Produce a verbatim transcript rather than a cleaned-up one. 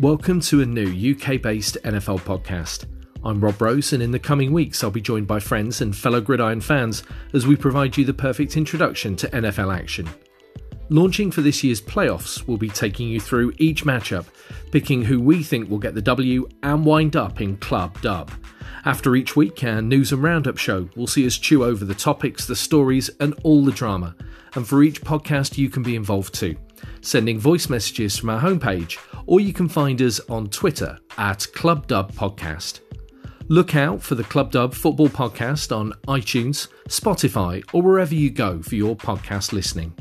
Welcome to a new U K-based N F L podcast. I'm Rob Rose, and in the coming weeks I'll be joined by friends and fellow Gridiron fans as we provide you the perfect introduction to N F L action. Launching for this year's playoffs, we'll be taking you through each matchup, picking who we think will get the W and wind up in Club Dub. After each week, our news and roundup show will see us chew over the topics, the stories and all the drama. And for each podcast you can be involved too, sending voice messages from our homepage, or you can find us on Twitter at club dub podcast. Look out for the Club Dub Football Podcast on iTunes, Spotify, or wherever you go for your podcast listening.